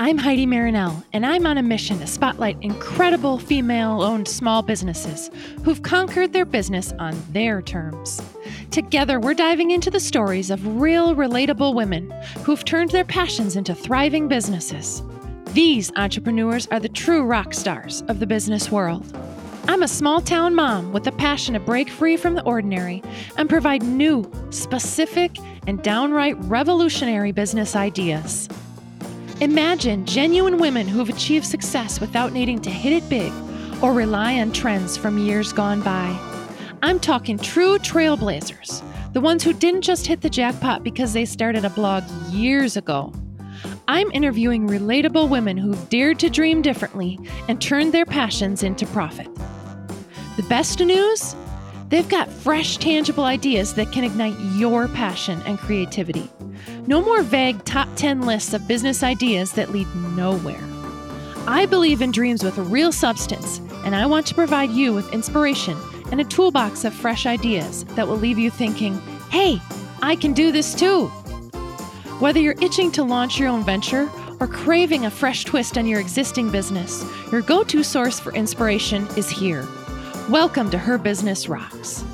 I'm Heidi Maranell, and I'm on a mission to spotlight incredible female-owned small businesses who've conquered their business on their terms. Together, we're diving into the stories of real, relatable women who've turned their passions into thriving businesses. These entrepreneurs are the true rock stars of the business world. I'm a small-town mom with a passion to break free from the ordinary and provide new, specific, and downright revolutionary business ideas. Imagine genuine women who've achieved success without needing to hit it big or rely on trends from years gone by. I'm talking true trailblazers, the ones who didn't just hit the jackpot because they started a blog years ago. I'm interviewing relatable women who've dared to dream differently and turned their passions into profit. The best news? They've got fresh, tangible ideas that can ignite your passion and creativity. No more vague top 10 lists of business ideas that lead nowhere. I believe in dreams with real substance, and I want to provide you with inspiration and a toolbox of fresh ideas that will leave you thinking, hey, I can do this too. Whether you're itching to launch your own venture or craving a fresh twist on your existing business, your go-to source for inspiration is here. Welcome to Her Business Rocks.